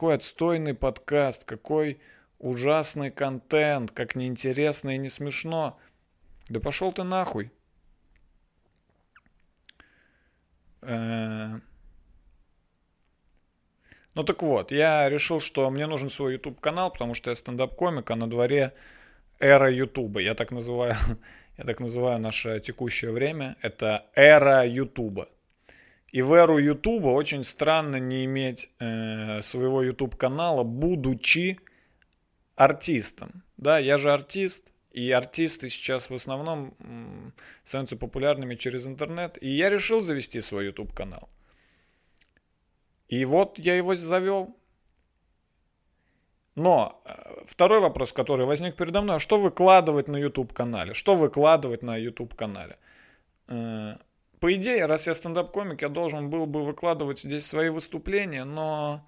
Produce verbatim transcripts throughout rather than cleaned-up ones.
какой отстойный подкаст, какой ужасный контент, как неинтересно и не смешно. Да пошел ты нахуй. Ну так вот, я решил, что мне нужен свой YouTube-канал, потому что я стендап-комик, а на дворе эра Ютуба. Я так называю, я так называю наше текущее время. Это эра Ютуба. И в эру Ютуба очень странно не иметь э, своего YouTube-канала, будучи артистом. Да, я же артист, и артисты сейчас в основном м, становятся популярными через интернет. И я решил завести свой YouTube-канал. И вот я его завел. Но второй вопрос, который возник передо мной, а что выкладывать на YouTube-канале? Что выкладывать на YouTube-канале? По идее, раз я стендап-комик, я должен был бы выкладывать здесь свои выступления, но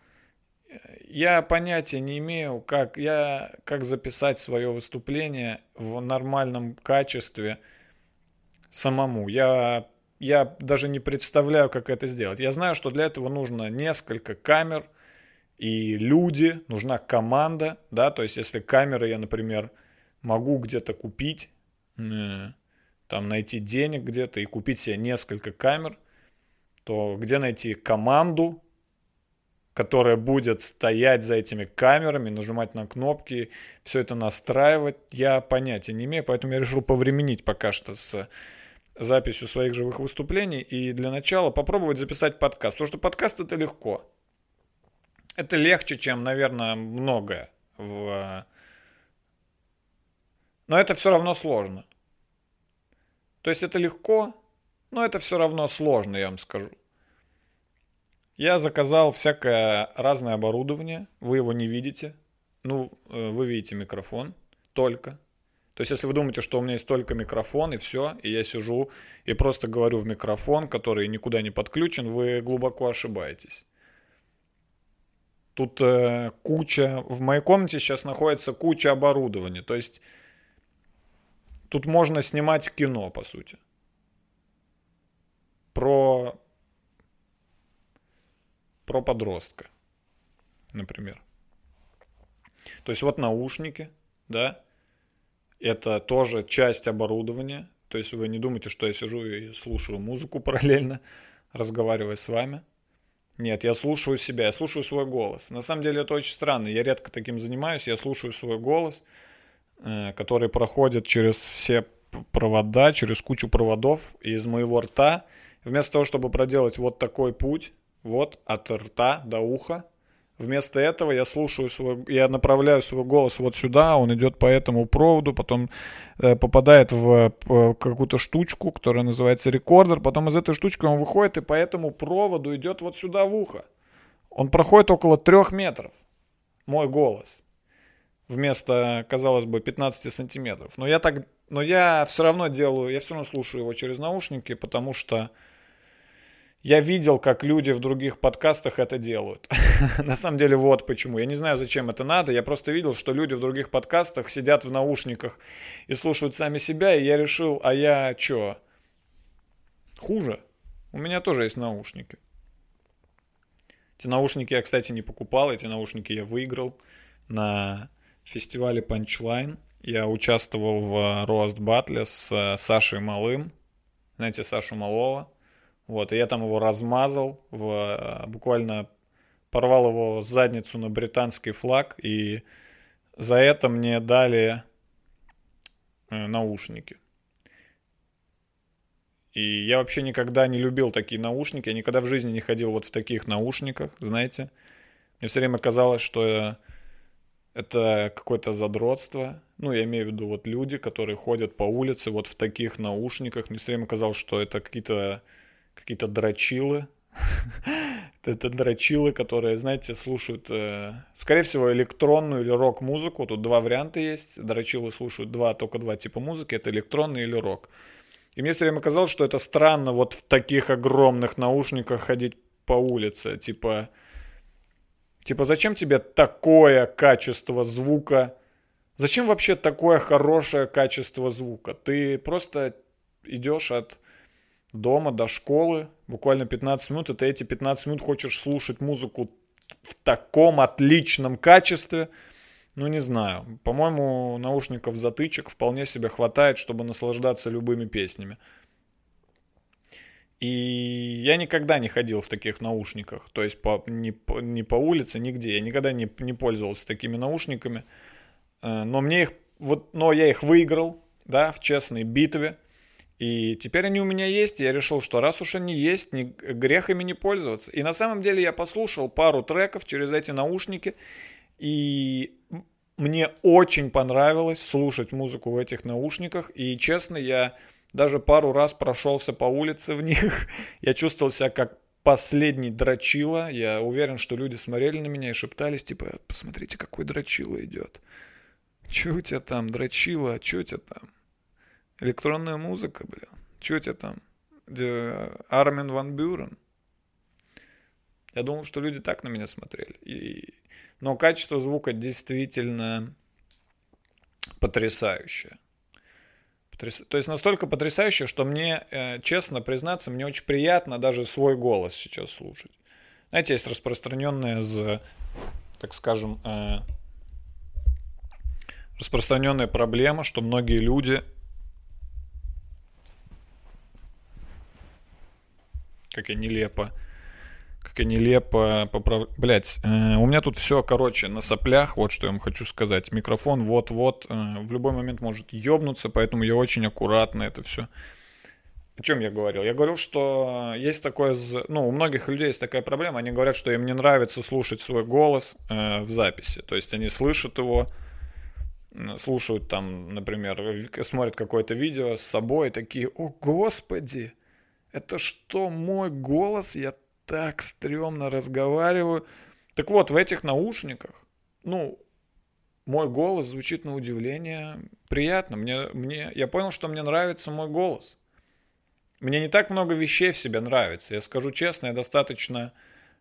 я понятия не имею, как, я, как записать свое выступление в нормальном качестве самому. Я... Я даже не представляю, как это сделать. Я знаю, что для этого нужно несколько камер и люди, нужна команда, да, то есть если камеры я, например, могу где-то купить, там найти денег где-то и купить себе несколько камер, то где найти команду, которая будет стоять за этими камерами, нажимать на кнопки, все это настраивать, я понятия не имею, поэтому я решил повременить пока что с записью своих живых выступлений и для начала попробовать записать подкаст. Потому что подкаст это легко. Это легче, чем, наверное, многое. В... Но это все равно сложно. То есть это легко, но это все равно сложно, я вам скажу. Я заказал всякое разное оборудование. Вы его не видите. Ну, вы видите микрофон только. То есть, если вы думаете, что у меня есть только микрофон и все, и я сижу и просто говорю в микрофон, который никуда не подключен, вы глубоко ошибаетесь. Тут э, куча... В моей комнате сейчас находится куча оборудования. То есть, тут можно снимать кино, по сути. Про... Про подростка, например. То есть, вот наушники, да? Это тоже часть оборудования. То есть вы не думайте, что я сижу и слушаю музыку параллельно, разговаривая с вами. Нет, я слушаю себя, я слушаю свой голос. На самом деле это очень странно. Я редко таким занимаюсь. Я слушаю свой голос, который проходит через все провода, через кучу проводов из моего рта. Вместо того, чтобы проделать вот такой путь, вот от рта до уха, вместо этого я слушаю свой, я направляю свой голос вот сюда, он идет по этому проводу, потом попадает в какую-то штучку, которая называется рекордер, потом из этой штучки он выходит и по этому проводу идет вот сюда в ухо. Он проходит около трех метров, мой голос, вместо, казалось бы, пятнадцати сантиметров. Но я так, но я все равно делаю, я все равно слушаю его через наушники, потому что я видел, как люди в других подкастах это делают. На самом деле, вот почему. Я не знаю, зачем это надо. Я просто видел, что люди в других подкастах сидят в наушниках и слушают сами себя. И я решил, а я что, хуже? У меня тоже есть наушники. Эти наушники я, кстати, не покупал. Эти наушники я выиграл на фестивале Punchline. Я участвовал в роаст-батле с Сашей Малым. Знаете, Сашу Малого. Вот, и я там его размазал, в, буквально порвал его задницу на британский флаг, и за это мне дали наушники. И я вообще никогда не любил такие наушники, я никогда в жизни не ходил вот в таких наушниках, знаете. Мне все время казалось, что это какое-то задротство. Ну, я имею в виду вот люди, которые ходят по улице вот в таких наушниках. Мне все время казалось, что это какие-то... Какие-то дрочилы. Это дрочилы, которые, знаете, слушают, скорее всего, электронную или рок-музыку. Тут два варианта есть. Дрочилы слушают два, только два типа музыки. Это электронный или рок. И мне все время казалось, что это странно вот в таких огромных наушниках ходить по улице. Типа, типа зачем тебе такое качество звука? Зачем вообще такое хорошее качество звука? Ты просто идешь от... дома до школы, буквально пятнадцать минут, и ты эти пятнадцать минут хочешь слушать музыку в таком отличном качестве. Ну, не знаю. По-моему, наушников-затычек вполне себе хватает, чтобы наслаждаться любыми песнями. И я никогда не ходил в таких наушниках. То есть по, не, по, не по улице, нигде. Я никогда не, не пользовался такими наушниками. Но, мне их, вот, но я их выиграл, да, в честной битве. И теперь они у меня есть. И я решил, что раз уж они есть, не, грех ими не пользоваться. И на самом деле я послушал пару треков через эти наушники. И мне очень понравилось слушать музыку в этих наушниках. И честно, я... Даже пару раз прошелся по улице в них. Я чувствовал себя как последний дрочила. Я уверен, что люди смотрели на меня и шептались, типа, посмотрите, какой дрочила идет. Че у тебя там, дрочила, че у тебя там? Электронная музыка, блин. Че у тебя там? Армин Ван Бюрен. Я думал, что люди так на меня смотрели. И... Но качество звука действительно потрясающее. То есть настолько потрясающе, что мне, честно признаться, мне очень приятно даже свой голос сейчас слушать. Знаете, есть распространенная, так скажем, распространенная проблема, что многие люди, как я нелепо, как я нелепо поправляю. Блять, у меня тут все, короче, на соплях. Вот что я вам хочу сказать. Микрофон вот-вот в любой момент может ёбнуться, поэтому я очень аккуратно это все. О чем я говорил? Я говорил, что есть такое... Ну, у многих людей есть такая проблема. Они говорят, что им не нравится слушать свой голос в записи. То есть они слышат его, слушают там, например, смотрят какое-то видео с собой и такие: «О, Господи! Это что, мой голос? Я так стрёмно разговариваю». Так вот, в этих наушниках, ну, мой голос звучит на удивление приятно. Мне, мне, я понял, что мне нравится мой голос. Мне не так много вещей в себе нравится. Я скажу честно, я достаточно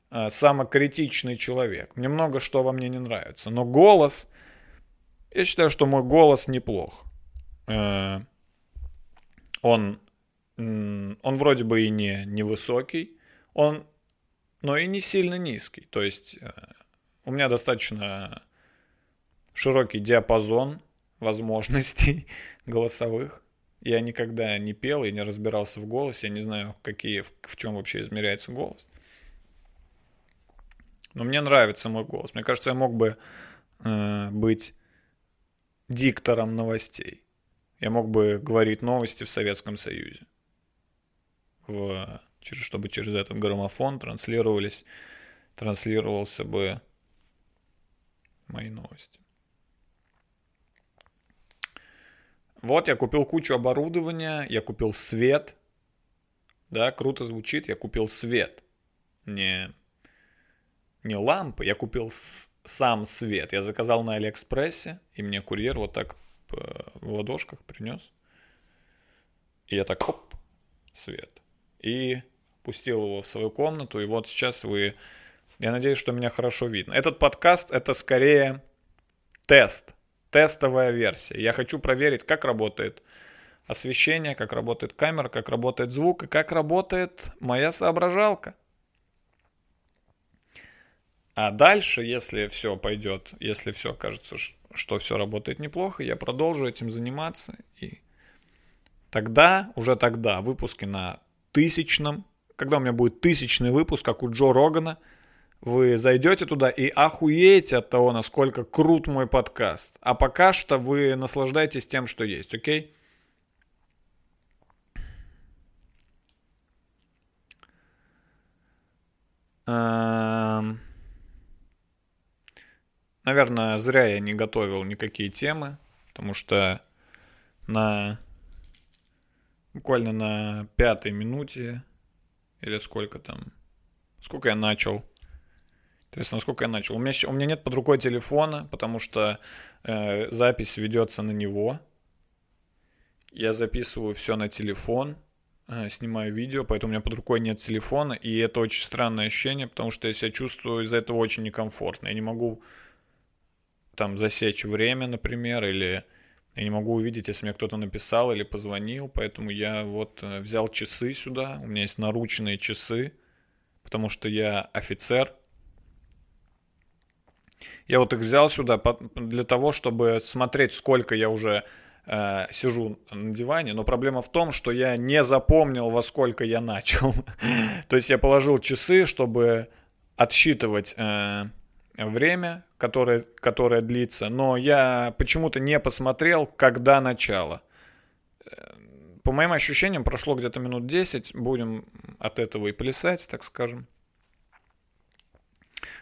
э, самокритичный человек. Мне много что во мне не нравится. Но голос, я считаю, что мой голос неплох. Э, он, он вроде бы и не, не высокий, он, но и не сильно низкий. То есть у меня достаточно широкий диапазон возможностей голосовых. Я никогда не пел и не разбирался в голосе. Я не знаю, какие, в, в чем вообще измеряется голос. Но мне нравится мой голос. Мне кажется, я мог бы э, быть диктором новостей. Я мог бы говорить новости в Советском Союзе. В... чтобы через этот граммофон транслировались, транслировался бы мои новости. Вот, я купил кучу оборудования, я купил свет. Да, круто звучит, я купил свет. Не, не лампы, я купил с, сам свет. Я заказал на Алиэкспрессе, и мне курьер вот так в ладошках принес. И я так, оп, свет. И... пустил его в свою комнату, и вот сейчас вы... Я надеюсь, что меня хорошо видно. Этот подкаст — это скорее тест, тестовая версия. Я хочу проверить, как работает освещение, как работает камера, как работает звук и как работает моя соображалка. А дальше, если все пойдет, если все кажется, что все работает неплохо, я продолжу этим заниматься. И тогда, уже тогда, выпуски на тысячном... Когда у меня будет тысячный выпуск, как у Джо Рогана, вы зайдете туда и охуеете от того, насколько крут мой подкаст. А пока что вы наслаждайтесь тем, что есть, окей? Наверное, зря я не готовил никакие темы, потому что на буквально на пятой минуте... Или сколько там? Сколько я начал? Интересно, сколько я начал? У меня, у меня нет под рукой телефона, потому что э, запись ведется на него. Я записываю все на телефон, э, снимаю видео, поэтому у меня под рукой нет телефона. И это очень странное ощущение, потому что я себя чувствую из-за этого очень некомфортно. Я не могу там засечь время, например, или... Я не могу увидеть, если мне кто-то написал или позвонил, поэтому я вот взял часы сюда. У меня есть наручные часы, потому что я офицер. Я вот их взял сюда для того, чтобы смотреть, сколько я уже э, сижу на диване. Но проблема в том, что я не запомнил, во сколько я начал. То есть я положил часы, чтобы отсчитывать э, время, которое, которое длится. Но я почему-то не посмотрел, когда начало. По моим ощущениям, прошло где-то минут десять. Будем от этого и плясать, так скажем.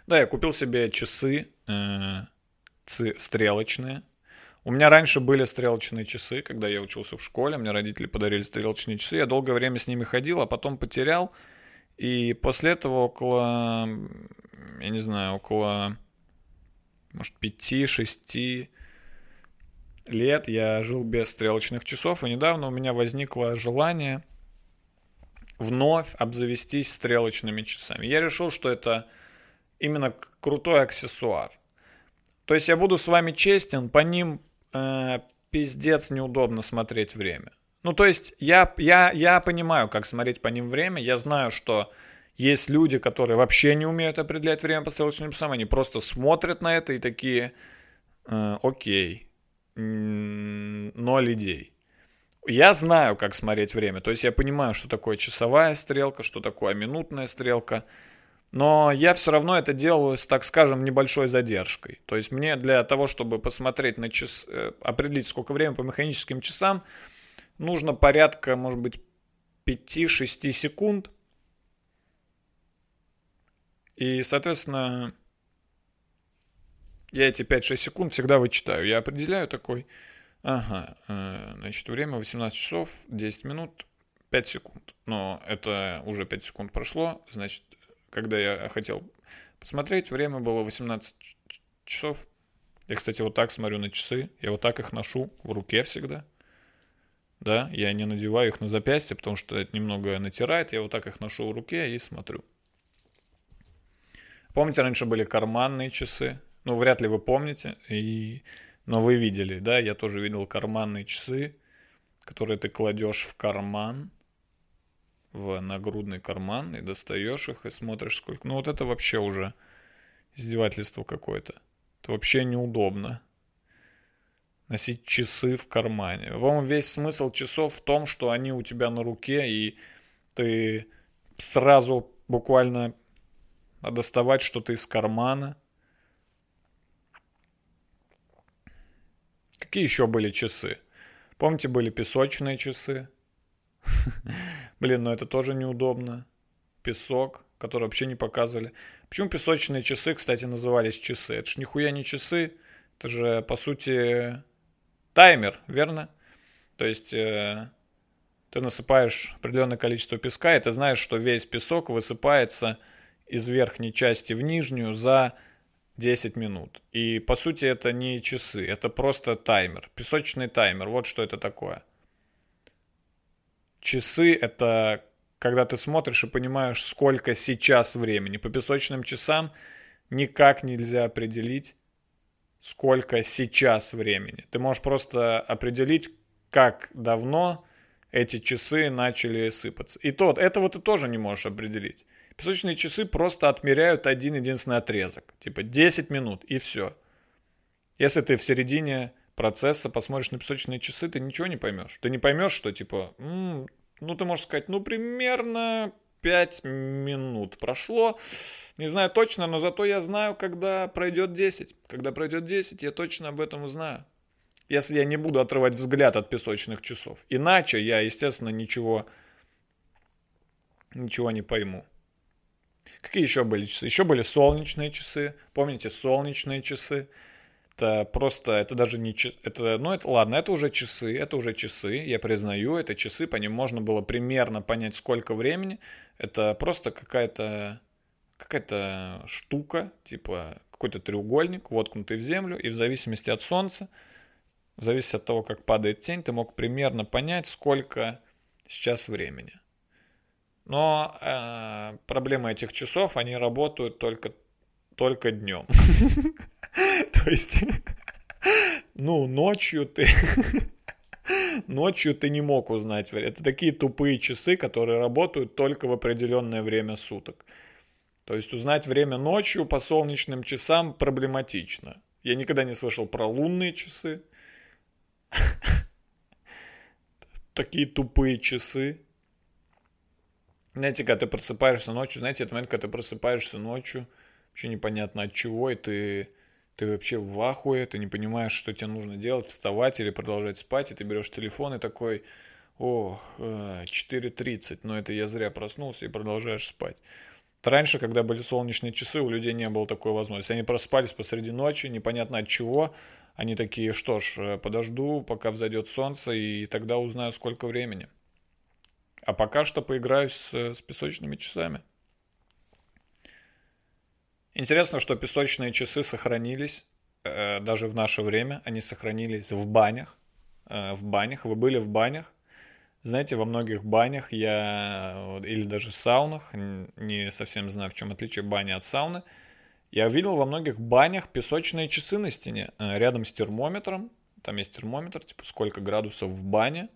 Да, я купил себе часы э, ци, стрелочные. У меня раньше были стрелочные часы, когда я учился в школе. Мне родители подарили стрелочные часы. Я долгое время с ними ходил, а потом потерял. И после этого около, я не знаю, около, может, пяти-шести лет я жил без стрелочных часов. И недавно у меня возникло желание вновь обзавестись стрелочными часами. Я решил, что это именно крутой аксессуар. То есть я буду с вами честен, по ним э, пиздец неудобно смотреть время. Ну, то есть я, я, я понимаю, как смотреть по ним время. Я знаю, что есть люди, которые вообще не умеют определять время по стрелочным часам. Они просто смотрят на это и такие, э, окей, ноль идей. Я знаю, как смотреть время. То есть я понимаю, что такое часовая стрелка, что такое минутная стрелка. Но я все равно это делаю с, так скажем, небольшой задержкой. То есть мне для того, чтобы посмотреть на час, определить, сколько времени по механическим часам, нужно порядка, может быть, пять-шесть секунд. И, соответственно, я эти пять-шесть секунд всегда вычитаю. Я определяю такой, ага, значит, время восемнадцать часов, десять минут, пять секунд. Но это уже пять секунд прошло, значит... Когда я хотел посмотреть, время было восемнадцать часов. Я, кстати, вот так смотрю на часы. Я вот так их ношу в руке всегда. Да, я не надеваю их на запястье, потому что это немного натирает. Я вот так их ношу в руке и смотрю. Помните, раньше были карманные часы? Ну, вряд ли вы помните, и... но вы видели, да? Я тоже видел карманные часы, которые ты кладешь в карман. В нагрудный карман и достаешь их и смотришь сколько. Ну вот это вообще уже издевательство какое-то. Это вообще неудобно. Носить часы в кармане. По-моему, весь смысл часов в том, что они у тебя на руке и ты сразу буквально доставать что-то из кармана. Какие еще были часы? Помните, были песочные часы? Блин, ну это тоже неудобно. Песок, который вообще не показывали. Почему песочные часы, кстати, назывались часы? Это же нихуя не часы. Это же, по сути, таймер, верно? То есть э, ты насыпаешь определенное количество песка, и ты знаешь, что весь песок высыпается из верхней части в нижнюю за десять минут. И, по сути, это не часы, это просто таймер. Песочный таймер, вот что это такое. Часы — это когда ты смотришь и понимаешь, сколько сейчас времени. По песочным часам никак нельзя определить, сколько сейчас времени. Ты можешь просто определить, как давно эти часы начали сыпаться. И то, этого ты тоже не можешь определить. Песочные часы просто отмеряют один-единственный отрезок. Типа десять минут, и все. Если ты в середине... процесса, посмотришь на песочные часы, ты ничего не поймешь. Ты не поймешь, что типа, м-м, ну ты можешь сказать, ну примерно пять минут прошло. Не знаю точно, но зато я знаю, когда пройдет десять. Когда пройдет десять, я точно об этом знаю. Если я не буду отрывать взгляд от песочных часов. Иначе я, естественно, ничего, ничего не пойму. Какие еще были часы? Еще были солнечные часы. Помните, солнечные часы? Это просто, это даже не часы, это, ну это, ладно, это уже часы, это уже часы, я признаю, это часы, по ним можно было примерно понять, сколько времени, это просто какая-то, какая-то штука, типа какой-то треугольник, воткнутый в землю, и в зависимости от солнца, в зависимости от того, как падает тень, ты мог примерно понять, сколько сейчас времени. Но э, проблема этих часов, они работают только, только днем. То есть, ну, ночью ты, ночью ты не мог узнать. Это такие тупые часы, которые работают только в определенное время суток. То есть узнать время ночью по солнечным часам проблематично. Я никогда не слышал про лунные часы. Такие тупые часы. Знаете, когда ты просыпаешься ночью, знаете, этот момент, когда ты просыпаешься ночью, вообще непонятно от чего, и ты, ты вообще в ахуе, ты не понимаешь, что тебе нужно делать, вставать или продолжать спать, и ты берешь телефон и такой, о, четыре тридцать, но это я зря проснулся, и продолжаешь спать. Раньше, когда были солнечные часы, у людей не было такой возможности. Они проспались посреди ночи, непонятно от чего. Они такие, что ж, подожду, пока взойдет солнце, и тогда узнаю, сколько времени. А пока что поиграюсь с, с песочными часами. Интересно, что песочные часы сохранились э, даже в наше время. Они сохранились в банях. Э, в банях. Вы были в банях? Знаете, во многих банях я, или даже саунах, не совсем знаю, в чем отличие бани от сауны, я видел во многих банях песочные часы на стене, рядом с термометром. Там есть термометр, типа сколько градусов в бане,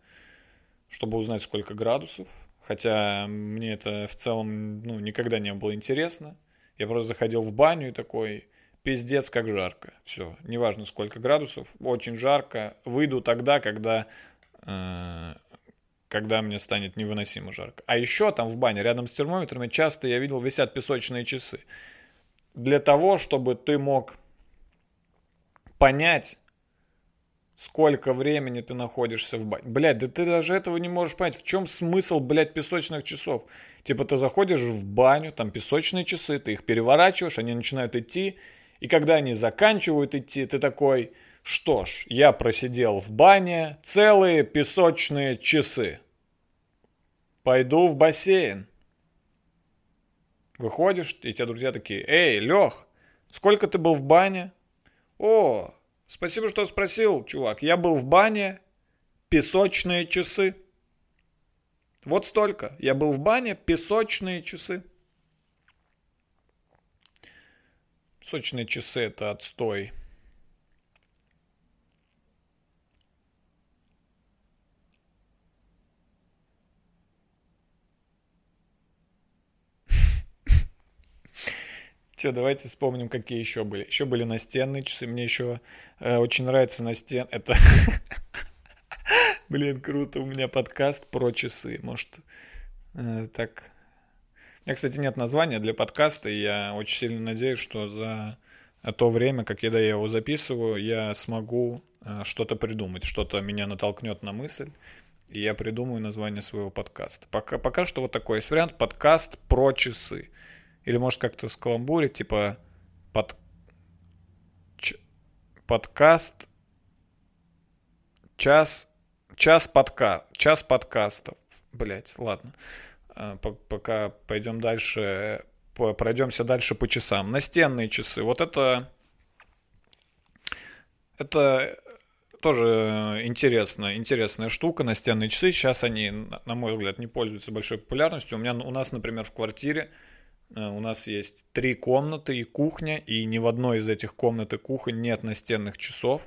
чтобы узнать, сколько градусов. Хотя мне это в целом, ну, никогда не было интересно. Я просто заходил в баню и такой, пиздец, как жарко. Все, неважно, сколько градусов, очень жарко. Выйду тогда, когда... Э- когда мне станет невыносимо жарко. А еще там в бане, рядом с термометрами, часто я видел, висят песочные часы. Для того, чтобы ты мог понять, сколько времени ты находишься в бане. Блядь, да ты даже этого не можешь понять. В чем смысл, блядь, песочных часов? Типа ты заходишь в баню, там песочные часы, ты их переворачиваешь, они начинают идти. И когда они заканчивают идти, ты такой... Что ж, я просидел в бане целые песочные часы. Пойду в бассейн. Выходишь, и тебя друзья такие, эй, Лех, сколько ты был в бане? О, спасибо, что спросил, чувак. Я был в бане песочные часы. Вот столько. Я был в бане песочные часы. Песочные часы – это отстой. Давайте вспомним, какие еще были. Еще были настенные часы. Мне еще э, очень нравится настен... Это... Блин, круто. У меня подкаст про часы. Может, э, так... У меня, кстати, нет названия для подкаста. И я очень сильно надеюсь, что за то время, как я, да, я его записываю, я смогу э, что-то придумать. Что-то меня натолкнет на мысль. И я придумаю название своего подкаста. Пока, пока что вот такой есть вариант. Подкаст про часы. Или, может, как-то скаламбурить, типа под... Ч... подкаст, час, час, подка... час подкастов. Блять, ладно. Пока пойдем дальше, пройдемся дальше по часам. Настенные часы. Вот это, это тоже интересно, интересная штука, настенные часы. Сейчас они, на мой взгляд, не пользуются большой популярностью. У меня, у нас, например, в квартире у нас есть три комнаты и кухня, и ни в одной из этих комнат и кухонь нет настенных часов,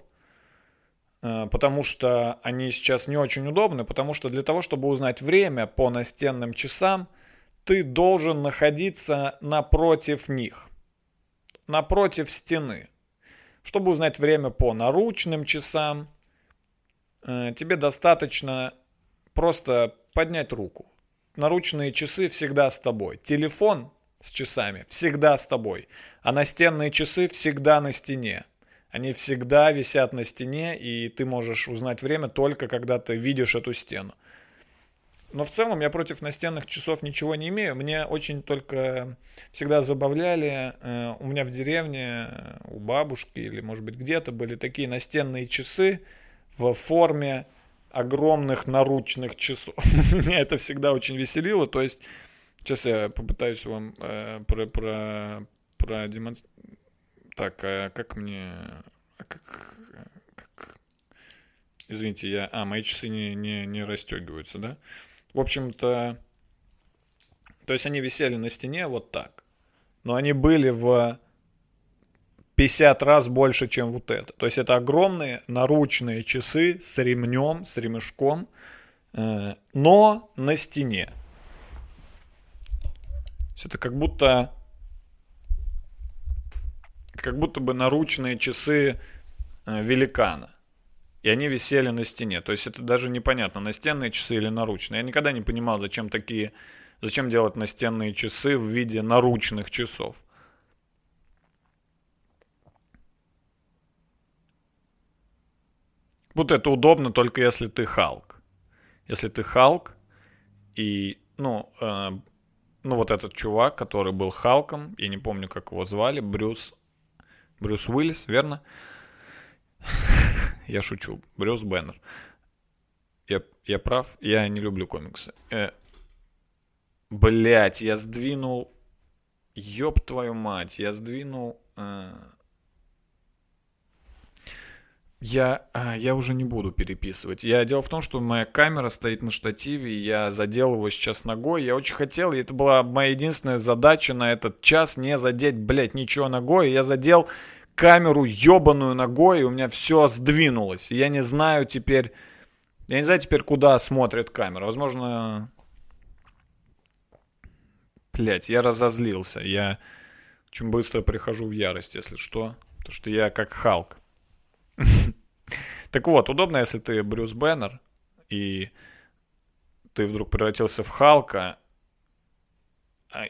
потому что они сейчас не очень удобны, потому что для того, чтобы узнать время по настенным часам, ты должен находиться напротив них, напротив стены. Чтобы узнать время по наручным часам, тебе достаточно просто поднять руку. Наручные часы всегда с тобой. Телефон с часами всегда с тобой. А настенные часы всегда на стене. Они всегда висят на стене, и ты можешь узнать время только когда ты видишь эту стену. Но в целом я против настенных часов ничего не имею. Мне очень только всегда забавляли. У меня в деревне, у бабушки или, может быть, где-то были такие настенные часы в форме огромных наручных часов. Меня это всегда очень веселило. То есть, сейчас я попытаюсь вам э, про, про, продемонстрировать. Так, а как мне... А как... Как... Извините, я... А, мои часы не, не, не расстегиваются, да? В общем-то... То есть, они висели на стене вот так. Но они были в пятьдесят раз больше, чем вот это. То есть это огромные наручные часы с ремнем, с ремешком, но на стене. То есть это как будто как будто бы наручные часы великана. И они висели на стене. То есть это даже непонятно, настенные часы или наручные. Я никогда не понимал, зачем такие, зачем делать настенные часы в виде наручных часов. Вот это удобно только если ты Халк. Если ты Халк и, ну, э, ну вот этот чувак, который был Халком, я не помню, как его звали, Брюс, Брюс Уиллис, верно? Я шучу, Брюс Бэннер. Я, я прав, я не люблю комиксы. Э, блять, я сдвинул, ёб твою мать, я сдвинул... Э, Я, я уже не буду переписывать. Я, дело в том, что моя камера стоит на штативе, и я задел его сейчас ногой. Я очень хотел, и это была моя единственная задача на этот час, не задеть, блядь, ничего ногой. Я задел камеру ебаную ногой, и у меня все сдвинулось. Я не знаю теперь, я не знаю теперь, куда смотрит камера. Возможно, блядь, я разозлился. Я очень быстро прихожу в ярость, если что. Потому что я как Халк. Так вот, удобно, если ты Брюс Бэннер, и ты вдруг превратился в Халка,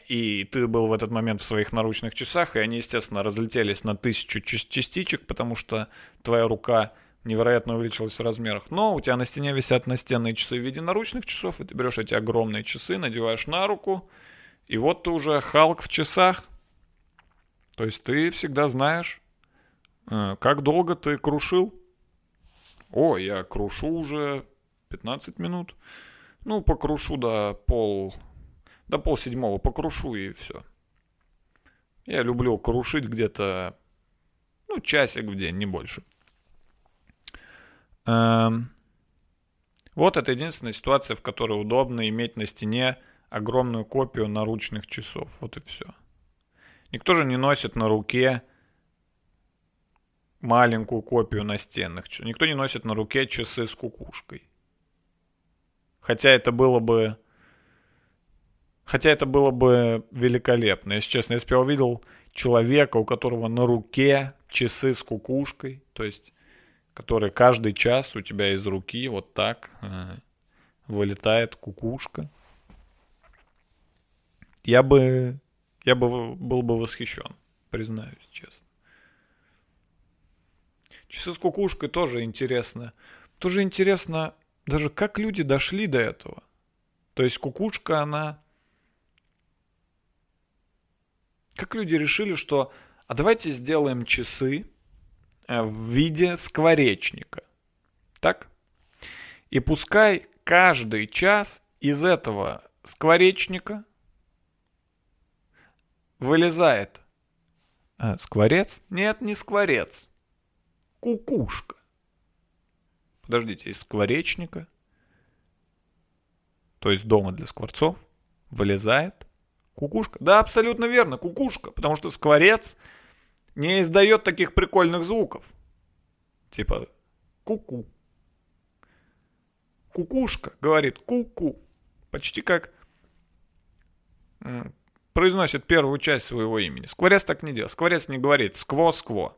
и ты был в этот момент в своих наручных часах, и они, естественно, разлетелись на тысячу частичек, потому что твоя рука невероятно увеличилась в размерах. Но у тебя на стене висят настенные часы в виде наручных часов, и ты берешь эти огромные часы, надеваешь на руку, и вот ты уже Халк в часах. То есть ты всегда знаешь... Как долго ты крушил? О, я крушу уже пятнадцать минут. Ну, покрушу до пол... До полседьмого покрушу и все. Я люблю крушить где-то... Ну, часик в день, не больше. Эм... Вот это единственная ситуация, в которой удобно иметь на стене огромную копию наручных часов. Вот и все. Никто же не носит на руке... маленькую копию настенных часов. Никто не носит на руке часы с кукушкой. Хотя это было бы... Хотя это было бы великолепно. Если честно, если бы я увидел человека, у которого на руке часы с кукушкой, то есть, который каждый час у тебя из руки вот так э, вылетает кукушка, я бы... Я бы был бы восхищен, признаюсь честно. Часы с кукушкой тоже интересно. Тоже интересно даже, как люди дошли до этого. То есть кукушка, она... Как люди решили, что... А давайте сделаем часы в виде скворечника. Так? И пускай каждый час из этого скворечника вылезает... А, скворец? Нет, не скворец. Кукушка. Подождите, из скворечника, то есть дома для скворцов, вылезает кукушка. Да, абсолютно верно, кукушка, потому что скворец не издает таких прикольных звуков. Типа ку-ку. Кукушка говорит ку-ку. Почти как произносит первую часть своего имени. Скворец так не делает. Скворец не говорит скво-скво.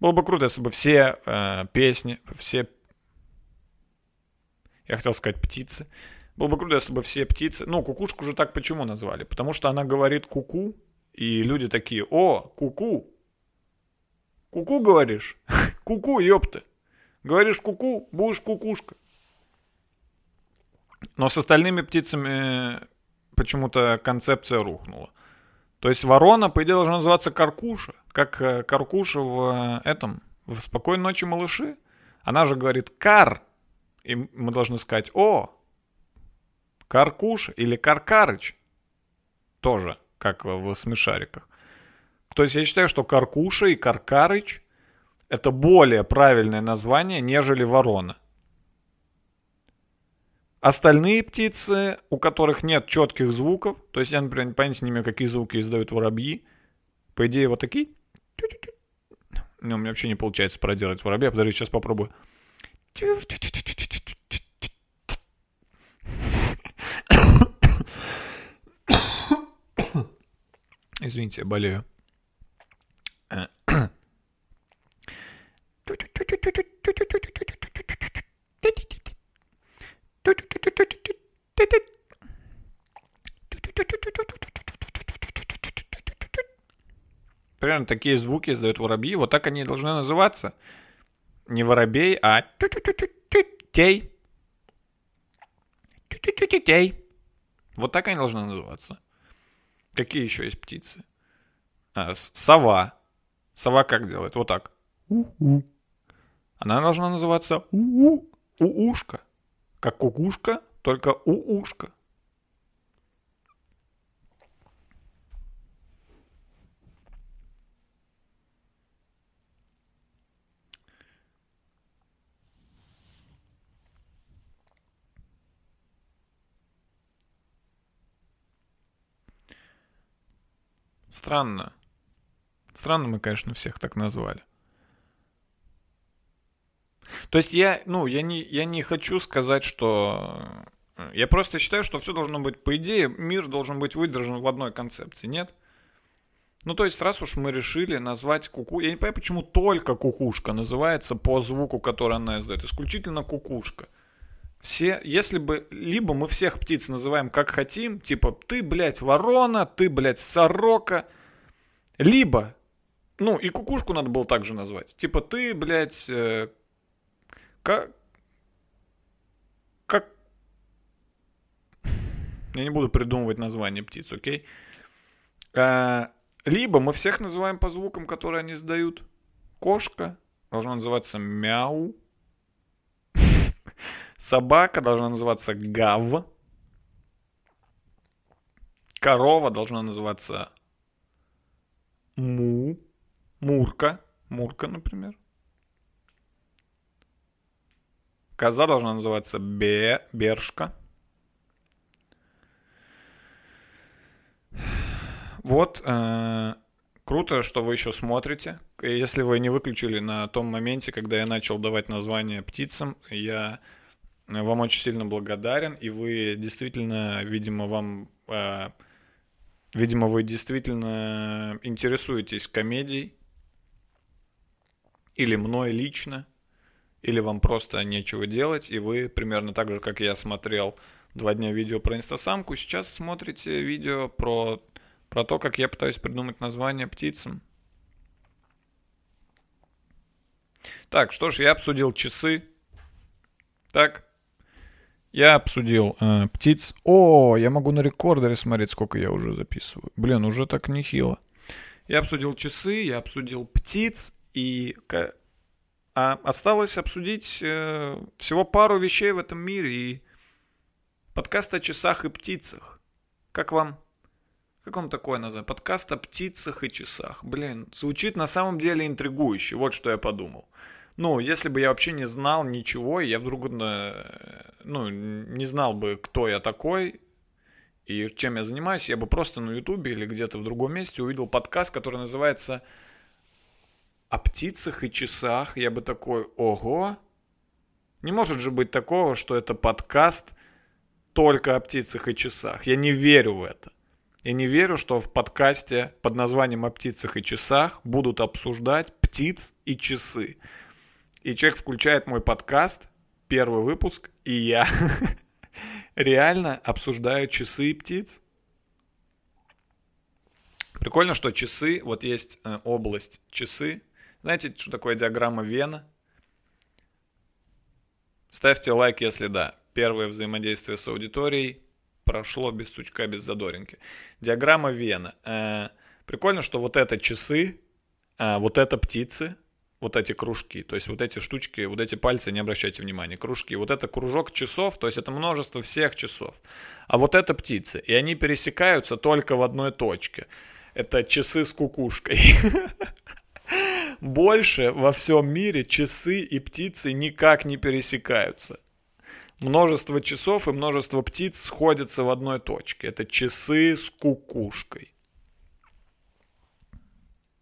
Было бы круто, если бы все э, песни, все... Я хотел сказать птицы. Было бы круто, если бы все птицы... Ну, кукушку же так почему назвали? Потому что она говорит ку-ку, и люди такие, о, ку-ку. Ку-ку говоришь? Ку-ку, ёпта. Говоришь ку-ку, будешь кукушка. Но с остальными птицами почему-то концепция рухнула. То есть ворона, по идее, должна называться каркуша, как каркуша в этом, в «Спокойной ночи, малыши». Она же говорит «кар», и мы должны сказать «о», «каркуша» или «каркарыч», тоже, как в «Смешариках». То есть я считаю, что «каркуша» и «каркарыч» — это более правильное название, нежели «ворона». Остальные птицы, у которых нет четких звуков, то есть я, например, не понятия не имею, какие звуки издают воробьи, по идее вот такие. Ну, у меня вообще не получается проделать воробья, подожди, сейчас попробую. Извините, я болею. Примерно такие звуки издают воробьи. Вот так они и должны называться. Не воробей, а тей. Тей. Вот так они должны называться. Какие еще есть птицы? А, сова. Сова как делает? Вот так. У-у. Она должна называться у-у. У-ушка. Как кукушка, только у-ушка. Странно. Странно мы, конечно, всех так назвали. То есть я, ну, я не, я не хочу сказать, что... Я просто считаю, что все должно быть, по идее, мир должен быть выдержан в одной концепции, нет? Ну, то есть, раз уж мы решили назвать куку... Я не понимаю, почему только кукушка называется по звуку, который она издает. Исключительно кукушка. Все, если бы, либо мы всех птиц называем как хотим, типа ты, блядь, ворона, ты, блядь, сорока, либо, ну и кукушку надо было так же назвать, типа ты, блядь, э, как, как, я не буду придумывать название птиц, окей, э, либо мы всех называем по звукам, которые они издают, кошка должна называться мяу, собака должна называться гав. Корова должна называться му. Мурка. Мурка, например. Коза должна называться бе. Бершка. Вот. Э, круто, что вы еще смотрите. Если вы не выключили на том моменте, когда я начал давать название птицам, я... Вам очень сильно благодарен, и вы действительно, видимо, вам, э, видимо, вы действительно интересуетесь комедией, или мной лично, или вам просто нечего делать, и вы примерно так же, как я смотрел два дня видео про инстасамку, сейчас смотрите видео про, про то, как я пытаюсь придумать название птицам. Так, что ж, я обсудил часы. Так. Я обсудил э, птиц. О, я могу на рекордере смотреть, сколько я уже записываю. Блин, уже так нехило. Я обсудил часы, я обсудил птиц. И а осталось обсудить э, всего пару вещей в этом мире. И подкаст о часах и птицах. Как вам? Как вам такое название? Подкаст о птицах и часах. Блин, звучит на самом деле интригующе. Вот что я подумал. Ну, если бы я вообще не знал ничего, и я вдруг, ну, не знал бы, кто я такой и чем я занимаюсь, я бы просто на Ютубе или где-то в другом месте увидел подкаст, который называется «О птицах и часах». Я бы такой: ого! Не может же быть такого, что это подкаст только о птицах и часах. Я не верю в это. Я не верю, что в подкасте под названием «О птицах и часах» будут обсуждать птиц и часы. И человек включает мой подкаст, первый выпуск, и я реально обсуждаю часы и птиц. Прикольно, что часы, вот есть э, область часы. Знаете, что такое диаграмма Вена? Ставьте лайк, если да. Первое взаимодействие с аудиторией прошло без сучка, без задоринки. Диаграмма Вена. Э, прикольно, что вот это часы, э, вот это птицы. Вот эти кружки, то есть вот эти штучки, вот эти пальцы, не обращайте внимания, кружки. Вот это кружок часов, то есть это множество всех часов. А вот это птицы, и они пересекаются только в одной точке. Это часы с кукушкой. Больше во всем мире часы и птицы никак не пересекаются. Множество часов и множество птиц сходятся в одной точке. Это часы с кукушкой.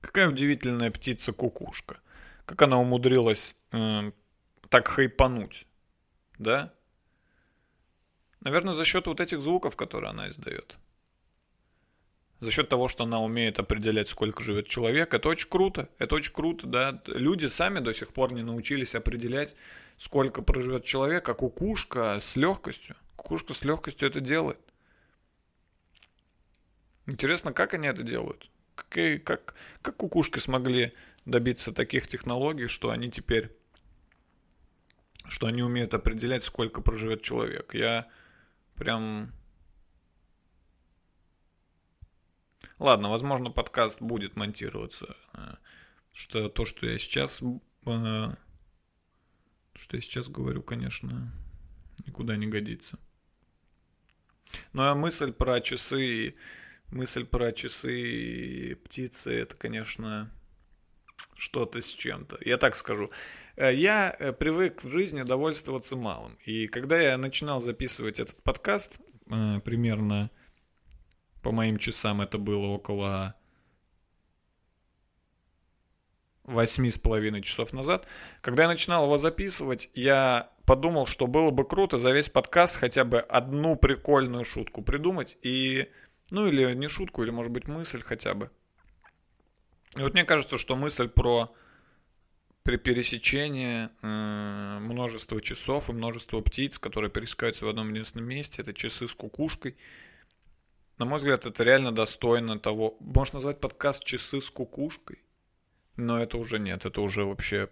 Какая удивительная птица-кукушка. Как она умудрилась э, так хайпануть, да? Наверное, за счет вот этих звуков, которые она издает. за счет того, что она умеет определять, сколько живет человек. Это очень круто, это очень круто, да. Люди сами до сих пор не научились определять, сколько проживет человек, а кукушка с легкостью. Кукушка с легкостью это делает. Интересно, как они это делают? Как, как, как кукушки смогли добиться таких технологий, что они теперь... что они умеют определять, сколько проживет человек. Я прям... Ладно, возможно, подкаст будет монтироваться. Что то, что я сейчас... Что я сейчас говорю, конечно, никуда не годится. Ну, а мысль про часы... Мысль про часы и птицы, это, конечно, что-то с чем-то. Я так скажу. Я привык в жизни довольствоваться малым. И когда я начинал записывать этот подкаст, примерно по моим часам это было около восьми с половиной часов назад, когда я начинал его записывать, я подумал, что было бы круто за весь подкаст хотя бы одну прикольную шутку придумать и... Ну, или не шутку, или, может быть, мысль хотя бы. И вот мне кажется, что мысль про при пересечении э, множества часов и множества птиц, которые пересекаются в одном единственном месте, это часы с кукушкой. На мой взгляд, это реально достойно того... Можно назвать подкаст «Часы с кукушкой», но это уже нет, это уже вообще...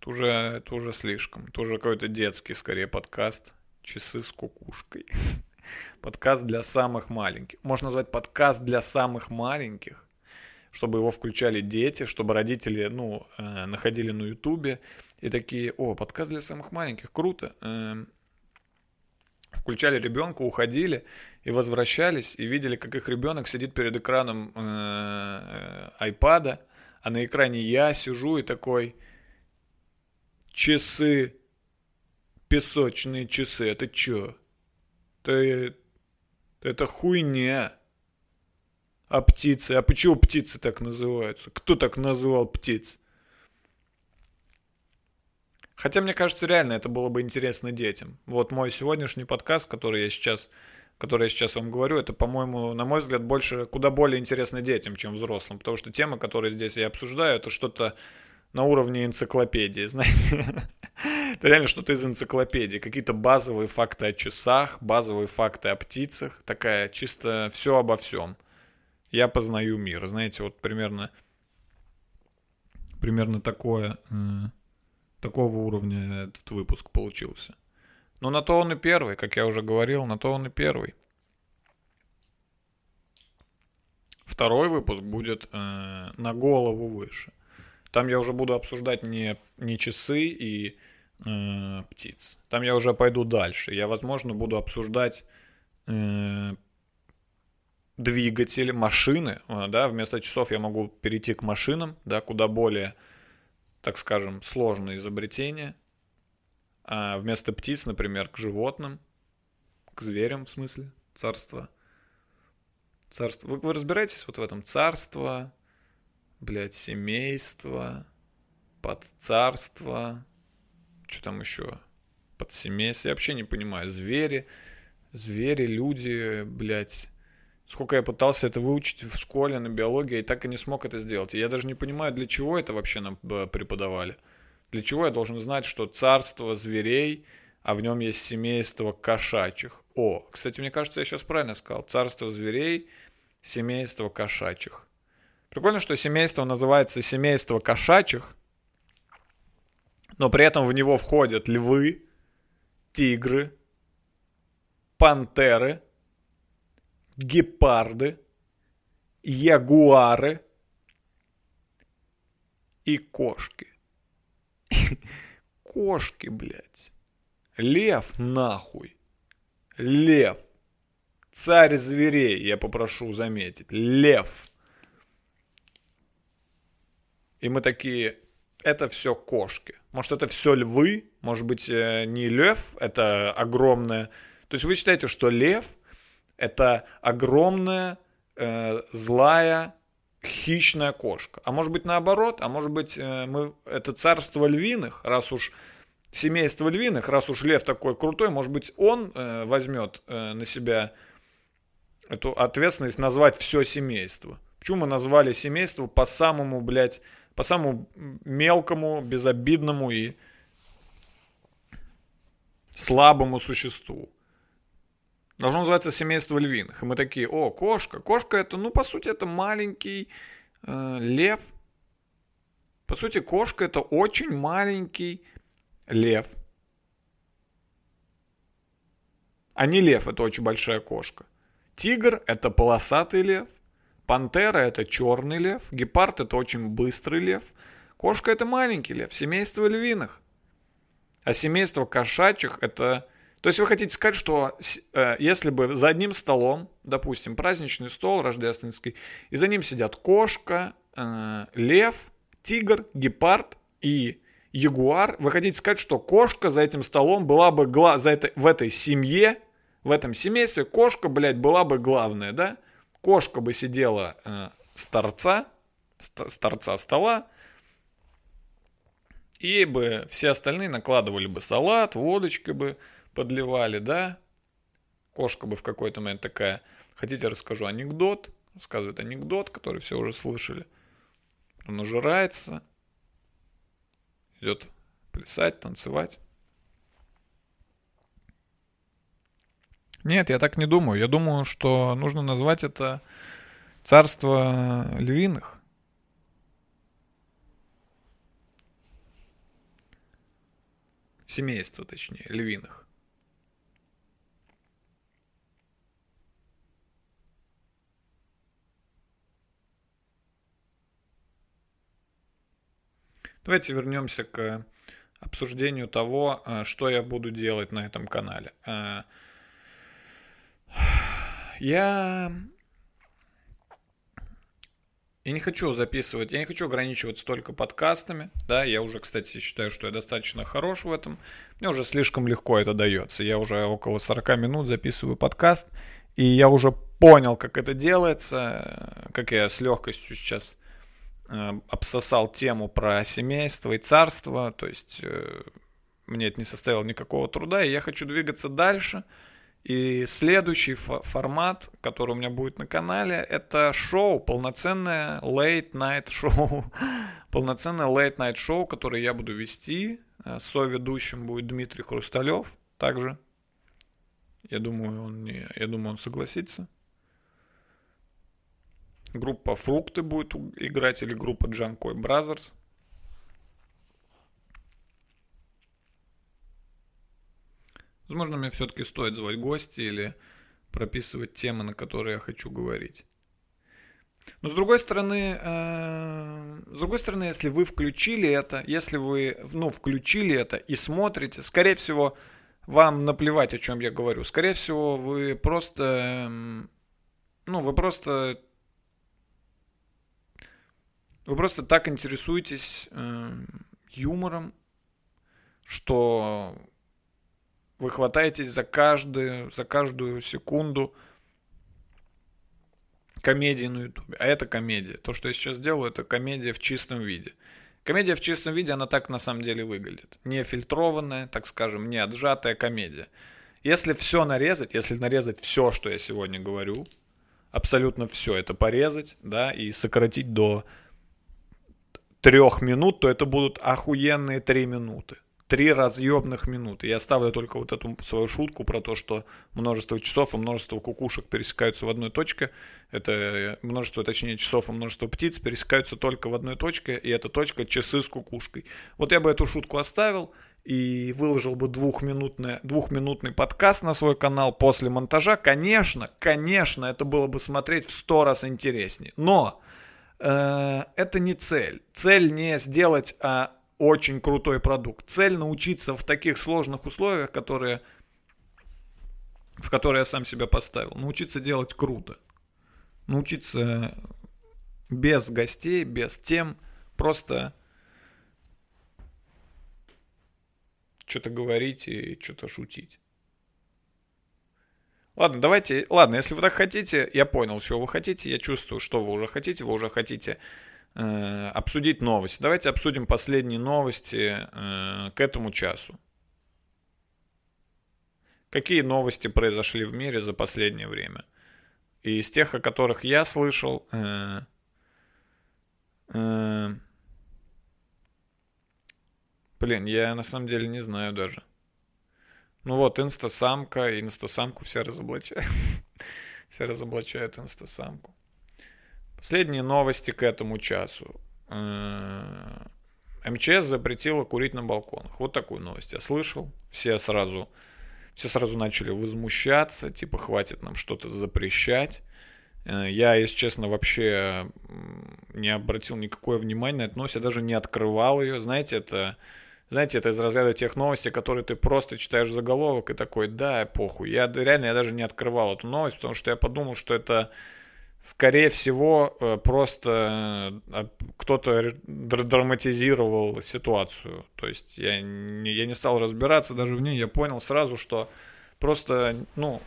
Это уже, это уже слишком. Это уже какой-то детский, скорее, подкаст «Часы с кукушкой». Подкаст для самых маленьких. Можно назвать подкаст для самых маленьких, чтобы его включали дети, чтобы родители, ну, э, находили на Ютубе и такие: о, подкаст для самых маленьких, круто. Э, включали ребенка, уходили и возвращались, и видели, как их ребенок сидит перед экраном э, айпада, а на экране я сижу и такой: часы, песочные часы, это чё? Это, это хуйня. А птицы? А почему птицы так называются? Кто так называл птиц? Хотя, мне кажется, реально это было бы интересно детям. Вот мой сегодняшний подкаст, который я сейчас, который я сейчас вам говорю, это, по-моему, на мой взгляд, больше, куда более интересно детям, чем взрослым. Потому что темы, которые здесь я обсуждаю, это что-то на уровне энциклопедии, знаете. Это реально что-то из энциклопедии. Какие-то базовые факты о часах, базовые факты о птицах. Такая чисто все обо всем. Я познаю мир. Знаете, вот примерно, примерно такое, э, такого уровня этот выпуск получился. Но на то он и первый, как я уже говорил, на то он и первый. Второй выпуск будет э, на голову выше. Там я уже буду обсуждать не, не часы и э, птиц. Там я уже пойду дальше. Я, возможно, буду обсуждать э, двигатели, машины. Да? Вместо часов я могу перейти к машинам, да, куда более, так скажем, сложные изобретения. А вместо птиц, например, к животным, к зверям, в смысле, царство. Царство. Вы, вы разбираетесь вот в этом? Царство... Блять, семейство, подцарство, что там еще, подсемейство, я вообще не понимаю, звери, звери, люди, блять, сколько я пытался это выучить в школе на биологии, и так и не смог это сделать, и я даже не понимаю, для чего это вообще нам преподавали, для чего я должен знать, что царство зверей, а в нем есть семейство кошачьих. О, кстати, мне кажется, я сейчас правильно сказал, царство зверей, семейство кошачьих. Прикольно, что семейство называется семейство кошачьих, но при этом в него входят львы, тигры, пантеры, гепарды, ягуары и кошки. Кошки, блядь. Лев, нахуй. Лев. Царь зверей, я попрошу заметить. Лев. И мы такие: это все кошки. Может, это все львы? Может быть, не лев, это огромное... То есть вы считаете, что лев — это огромная, э, злая, хищная кошка. А может быть, наоборот? А может быть, э, мы... это царство львиных, раз уж... Семейство львиных, раз уж лев такой крутой, может быть, он э, возьмет э, на себя эту ответственность назвать все семейство. Почему мы назвали семейство по самому, блядь, по самому мелкому, безобидному и слабому существу? Должно называться семейство львиных. И мы такие: о, кошка. Кошка — это, ну, по сути, это маленький э, лев. По сути, кошка — это очень маленький лев. А не лев — это очень большая кошка. Тигр — это полосатый лев. Пантера — это черный лев. Гепард — это очень быстрый лев. Кошка — это маленький лев. Семейство львиных. А семейство кошачьих — это... То есть вы хотите сказать, что э, если бы за одним столом, допустим, праздничный стол рождественский, и за ним сидят кошка, э, лев, тигр, гепард и ягуар, вы хотите сказать, что кошка за этим столом была бы гла- за это, в этой семье, в этом семействе кошка, блядь, была бы главная, да? Кошка бы сидела э, с торца, ст- с торца стола, и бы все остальные накладывали бы салат, водочки бы подливали, да? Кошка бы в какой-то момент такая: хотите, расскажу анекдот? Рассказывает анекдот, который все уже слышали. Он ужирается, идет плясать, танцевать. Нет, я так не думаю. Я думаю, что нужно назвать это царство львиных. Семейство, точнее, львиных. Давайте вернемся к обсуждению того, что я буду делать на этом канале. Я, я не хочу записывать, я не хочу ограничиваться только подкастами. Да, я уже, кстати, считаю, что я достаточно хорош в этом. Мне уже слишком легко это дается. Я уже около сорок минут записываю подкаст, и я уже понял, как это делается, как я с легкостью сейчас обсосал тему про семейство и царство, то есть э, мне это не составило никакого труда, и я хочу двигаться дальше. И следующий фо- формат, который у меня будет на канале, это шоу, полноценное late-night шоу, полноценное late-night шоу, которое я буду вести. Соведущим будет Дмитрий Хрусталёв также. Я думаю, он не, я думаю, он согласится. Группа «Фрукты» будет играть, или группа «Джанкой Бразерс». Возможно, мне все-таки стоит звать гости или прописывать темы, на которые я хочу говорить. Но с другой стороны, э, с другой стороны, если вы включили это, если вы, ну, включили это и смотрите, скорее всего, вам наплевать, о чем я говорю. Скорее всего, вы просто, э, ну, вы просто Вы просто так интересуетесь э, юмором, что вы хватаетесь за каждую, за каждую секунду комедии на Ютубе. А это комедия. То, что я сейчас делаю, это комедия в чистом виде. Комедия в чистом виде, она так на самом деле выглядит. Не фильтрованная, так скажем, не отжатая комедия. Если все нарезать, если нарезать все, что я сегодня говорю, абсолютно все это порезать, да, и сократить до трех минут, то это будут охуенные три минуты. Три разъебных минуты. Я ставлю только вот эту свою шутку про то, что множество часов и множество кукушек пересекаются в одной точке. Это множество, точнее, часов и множество птиц пересекаются только в одной точке, и эта точка — часы с кукушкой. Вот я бы эту шутку оставил и выложил бы двухминутный, двухминутный подкаст на свой канал после монтажа. Конечно, конечно, это было бы смотреть в сто раз интереснее. Но это не цель. Цель не сделать а, очень крутой продукт. Цель научиться в таких сложных условиях, которые, в которые я сам себя поставил. Научиться делать круто. Научиться без гостей, без тем. Просто что-то говорить и что-то шутить. Ладно, давайте, ладно, если вы так хотите, я понял, чего вы хотите, я чувствую, что вы уже хотите, вы уже хотите э, обсудить новости. Давайте обсудим последние новости э, к этому часу. Какие новости произошли в мире за последнее время? И из тех, о которых я слышал, э, э, блин, я на самом деле не знаю даже. Ну вот, инстасамка, инстасамку все разоблачают. Все разоблачают инстасамку. Последние новости к этому часу. эм че эс запретила курить на балконах. Вот такую новость я слышал. Все сразу, все сразу начали возмущаться, типа хватит нам что-то запрещать. Я, если честно, вообще не обратил никакое внимание на эту новость, я даже не открывал ее. Знаете, это, знаете, это из разряда тех новостей, которые ты просто читаешь заголовок и такой, да, похуй. Я реально я даже не открывал эту новость, потому что я подумал, что это... Скорее всего, просто кто-то драматизировал ситуацию. То есть я не, я не стал разбираться даже в ней. Я понял сразу, что просто, ну,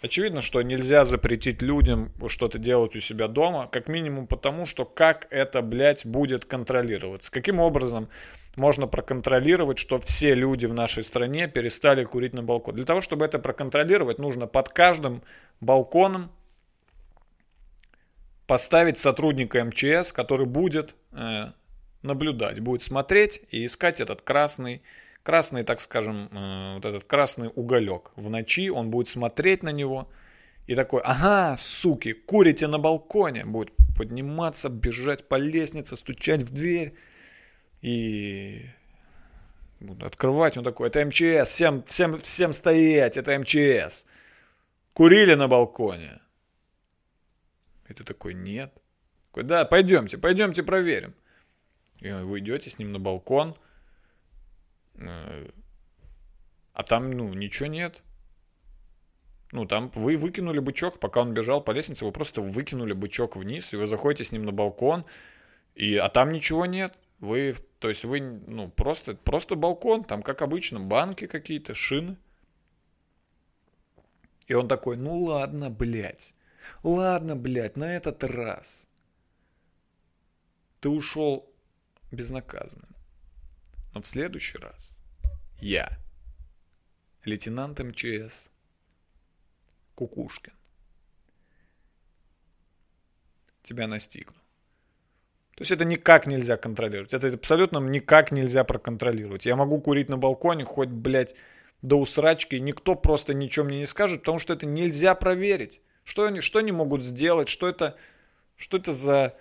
очевидно, что нельзя запретить людям что-то делать у себя дома. Как минимум потому, что как это, блядь, будет контролироваться. Каким образом можно проконтролировать, что все люди в нашей стране перестали курить на балконе? Для того, чтобы это проконтролировать, нужно под каждым балконом поставить сотрудника эм че эс, который будет э, наблюдать, будет смотреть и искать этот красный, красный, так скажем, э, вот этот красный уголек. В ночи он будет смотреть на него и такой, ага, суки, курите на балконе. Будет подниматься, бежать по лестнице, стучать в дверь и открывать. Он такой, это эм че эс, всем, всем, всем стоять, это эм че эс. Курили на балконе. И ты такой, нет. Такой, да, пойдемте, пойдемте проверим. И вы идете с ним на балкон, а там, ну, ничего нет. Ну, там вы выкинули бычок, пока он бежал по лестнице, вы просто выкинули бычок вниз, и вы заходите с ним на балкон, и, а там ничего нет. Вы, то есть вы, ну, просто, просто балкон, там, как обычно, банки какие-то, шины. И он такой, ну, ладно, блядь. Ладно, блядь, на этот раз ты ушел безнаказанным. Но в следующий раз я, лейтенант эм че эс Кукушкин, тебя настигну. То есть это никак нельзя контролировать. Это абсолютно никак нельзя проконтролировать. Я могу курить на балконе, хоть, блядь, до усрачки. Никто просто ничего мне не скажет, потому что это нельзя проверить. Что они, что они могут сделать? Что это, что это за...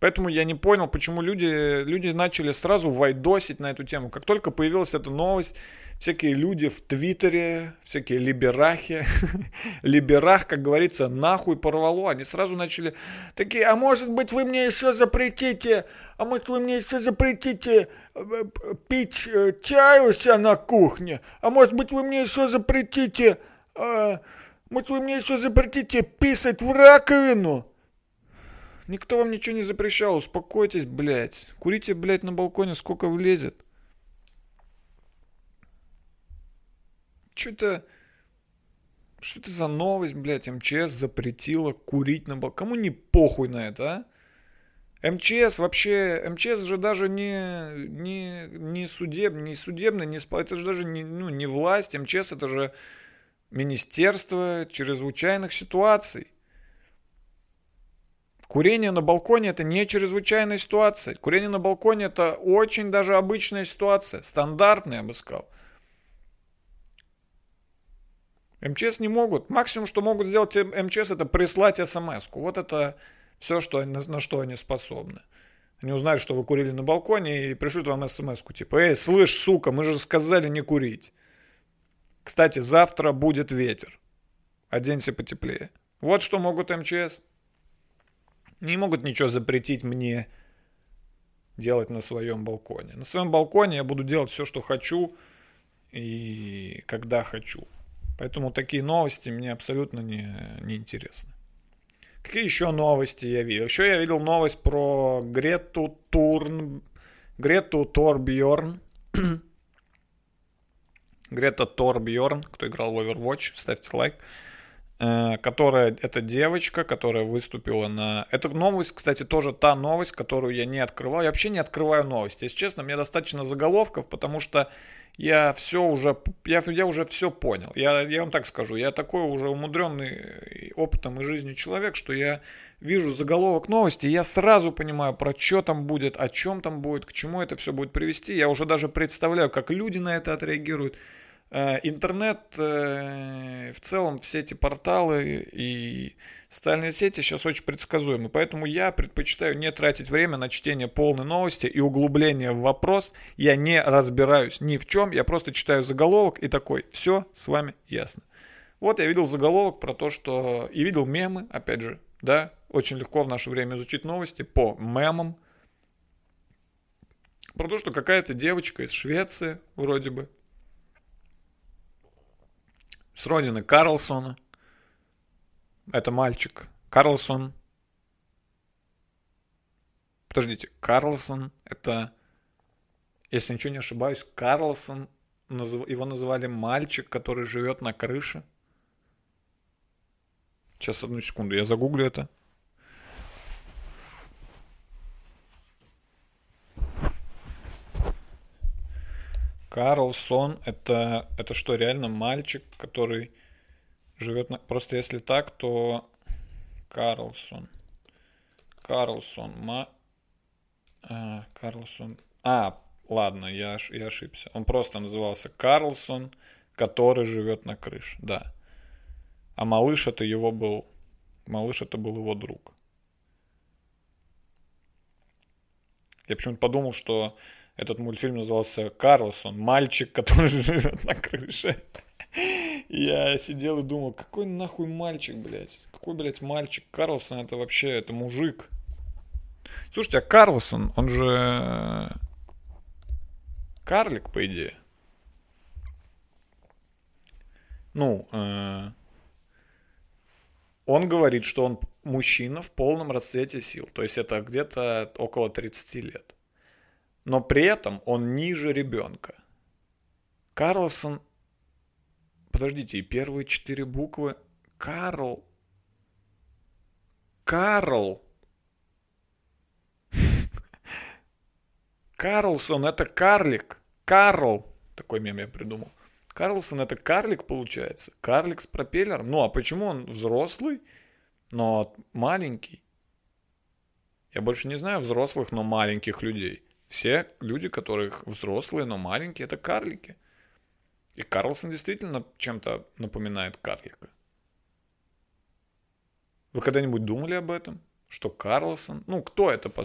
Поэтому я не понял, почему люди, люди начали сразу вайдосить на эту тему. Как только появилась эта новость, всякие люди в Твиттере, всякие либерахи, либерах, как говорится, нахуй порвало. Они сразу начали такие, а может быть вы мне еще запретите, а может вы мне еще запретите пить чай у себя на кухне, а может быть вы мне еще запретите, а, может вы мне еще запретите писать в раковину. Никто вам ничего не запрещал, успокойтесь, блядь. Курите, блядь, на балконе, сколько влезет. Что это... Что это за новость, блядь? эм че эс запретила курить на балконе. Кому не похуй на это, а? эм че эс вообще... эм че эс же даже не... Не, не судеб... Не судебный, не... Это же даже не, ну, не власть. эм че эс это же Министерство чрезвычайных ситуаций. Курение на балконе – это не чрезвычайная ситуация. Курение на балконе – это очень даже обычная ситуация. Стандартная, я бы сказал. эм че эс не могут. Максимум, что могут сделать эм че эс – это прислать смс-ку. Вот это все, что, на, на что они способны. Они узнают, что вы курили на балконе и пришлют вам смс-ку. Типа, эй, слышь, сука, мы же сказали не курить. Кстати, завтра будет ветер. Оденься потеплее. Вот что могут эм че эс. Не могут ничего запретить мне делать на своем балконе. На своем балконе я буду делать все, что хочу и когда хочу. Поэтому такие новости мне абсолютно не, не интересны. Какие еще новости я видел? Еще я видел новость про Грету Турн... Грету Торбьерн. Грета Торбьерн, кто играл в Overwatch, ставьте лайк. которая, это девочка, которая выступила на... Это новость, кстати, тоже та новость, которую я не открывал. Я вообще не открываю новости. Если честно, мне достаточно заголовков, потому что я все уже, я, я уже все понял. Я, я вам так скажу, я такой уже умудренный опытом и жизнью человек, что я вижу заголовок новости, и я сразу понимаю, про что там будет, о чем там будет, к чему это все будет привести. Я уже даже представляю, как люди на это отреагируют. Интернет, в целом все эти порталы и социальные сети сейчас очень предсказуемы, поэтому я предпочитаю не тратить время на чтение полной новости и углубление в вопрос. Я не разбираюсь ни в чем, я просто читаю заголовок и такой: все с вами ясно. Вот я видел заголовок про то, что... И видел мемы, опять же, да, очень легко в наше время изучить новости по мемам. Про то, что какая-то девочка из Швеции, вроде бы, с родины Карлсона. Это мальчик. Карлсон. Подождите, Карлсон, это, если ничего не ошибаюсь, Карлсон, его называли мальчик, который живет на крыше. Сейчас, одну секунду, я загуглю это. Карлсон, это, это что, реально мальчик, который живет на... Просто если так, то Карлсон. Карлсон. Ма... А, Карлсон. А, ладно, я, я ошибся. Он просто назывался Карлсон, который живет на крыше. Да. А малыш это его был... Малыш это был его друг. Я почему-то подумал, что... Этот мультфильм назывался «Карлсон. Мальчик, который живет на крыше». Я сидел и думал, какой нахуй мальчик, блядь? Какой, блядь, мальчик? Карлсон это вообще, это мужик. Слушайте, а Карлсон, он же карлик, по идее. Ну, э... он говорит, что он мужчина в полном расцвете сил. То есть это где-то около тридцати лет. Но при этом он ниже ребенка. Карлсон... Подождите, и первые четыре буквы... Карл... Карл... Карлсон — это карлик. Карл. Такой мем я придумал. Карлсон — это карлик, получается. Карлик с пропеллером. Ну, а почему он взрослый, но маленький? Я больше не знаю взрослых, но маленьких людей. Все люди, которых взрослые, но маленькие, это карлики. И Карлсон действительно чем-то напоминает карлика. Вы когда-нибудь думали об этом? Что Карлсон... Ну, кто это, по,